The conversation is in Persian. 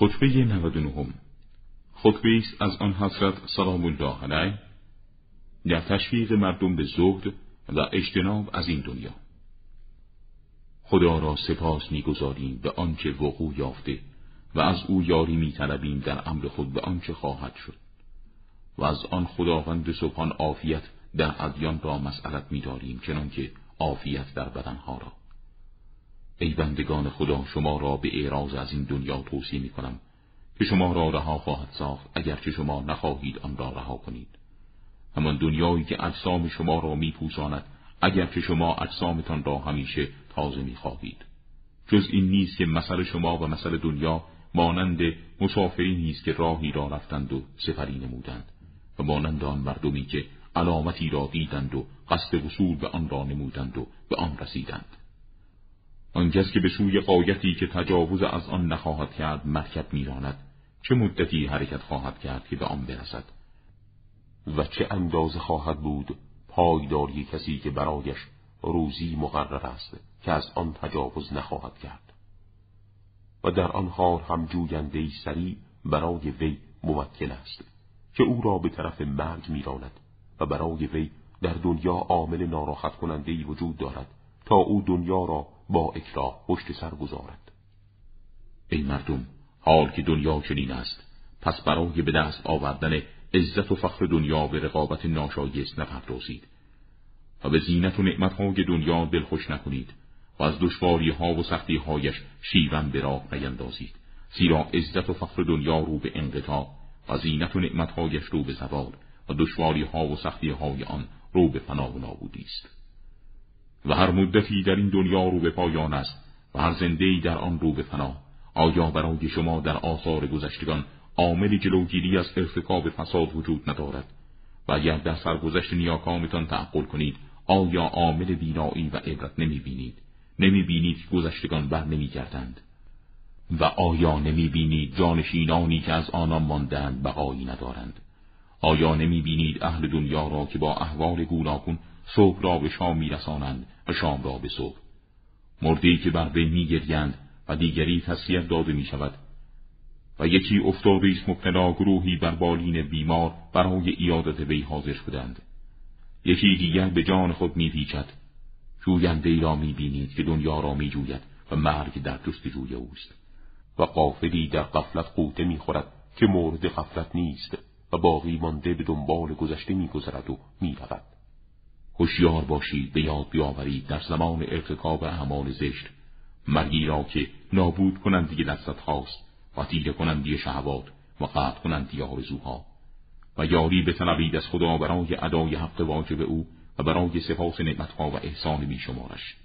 خطبه 99 خطبه است از آن حضرت سلام الله علیه در تشویق مردم به زهد و اجتناب از این دنیا. خدا را سپاس می‌گزاریم به آنچه وقوع یافته و از او یاری می‌طلبیم در امر خود به آنچه خواهد شد و از آن خداوند سبحان عافیت در ادیان را مسئلت می‌داریم چنانکه عافیت در بدنها را. ای بندگان خدا، شما را به اعراض از این دنیا توصیه می‌کنم که شما را رها خواهد ساخت اگرچه شما نخواهید آن را رها کنید. همان دنیایی که اجسام شما را می‌پوشاند اگرچه شما اجسامتان را همیشه تازه می‌خواهید. جز این نیست که مثل شما و مثل دنیا مانند مسافری نیست که راهی را رفتند و سفری نمودند و مانند آن مردمی که علامتی را دیدند و قصد وصول به آن را نمودند و به آن رسیدند. آنکس که به سوی غایتی که تجاوز از آن نخواهد کرد مرکب می‌راند، چه مدتی حرکت خواهد کرد که به آن برسد و چه اندازه خواهد بود پایداری کسی که برایش روزی مقرر است که از آن تجاوز نخواهد کرد و در آن حال هم جوینده‌ای سریع برای وی موکل است که او را به طرف مرگ می‌راند و برای وی در دنیا عامل ناراحت کننده‌ای وجود دارد تا او دنیا را با اکراه پشت سر گذارد. ای مردم، حال که دنیا چنین است پس برای به دست آوردن عزت و فخر دنیا به رقابت ناشایست نپردازید و به زینت و نعمتهای دنیا دلخوش نکنید و از دشواری‌ها و سختی‌هایش شیون به راه نیندازید، زیرا عزت و فخر دنیا رو به انقطاع و زینت و نعمتهایش رو به زوال و دشواری‌ها و سختی‌های آن رو به فنا و نابودی است. و هر مدتی در این دنیا رو به پایان است و هر زنده‌ای در آن رو به فنا. آیا برای شما در آثار گذشتگان عامل جلوگیری از ارتکاب فساد وجود ندارد؟ و اگر در سرگذشت نیاکانتان تعقل کنید آیا عامل بینایی و عبرت نمی بینید که گذشتگان بر نمی گردند؟ و آیا نمی بینید جانشینانی که از آنان ماندند بقایی ندارند؟ آیا نمی بینید اهل دنیا را که با احوال گوناگون صبح را به شام می رسانند و شام را به صبح، مرده‌ای که بر وی می گریند و دیگری تسکیه داده می شود و یکی افتاده است مبتلا، گروهی بر بالین بیمار برای عیادت وی حاضر شدند، یکی دیگر به جان خود می پیچد. جوینده‌ای را می بینید که دنیا را می جوید و مرگ در جستجوی اوست و غافلی در غفلت غوطه می خورد که مورد غفلت نیست و باقی مانده به دنبال گذشته می گذرد و می رود. هوشیار باشید، به یاد بیاورید در زمان ارتکاب اعمال زشت مرگی را که نابود کنندی لذت هاست و تیره کنندی شهوات و قطع کنندی آرزوها، و یاری بطلبید از خدا برای ادای حق واجب او و برای سپاس نعمتها و احسان بیشمارش.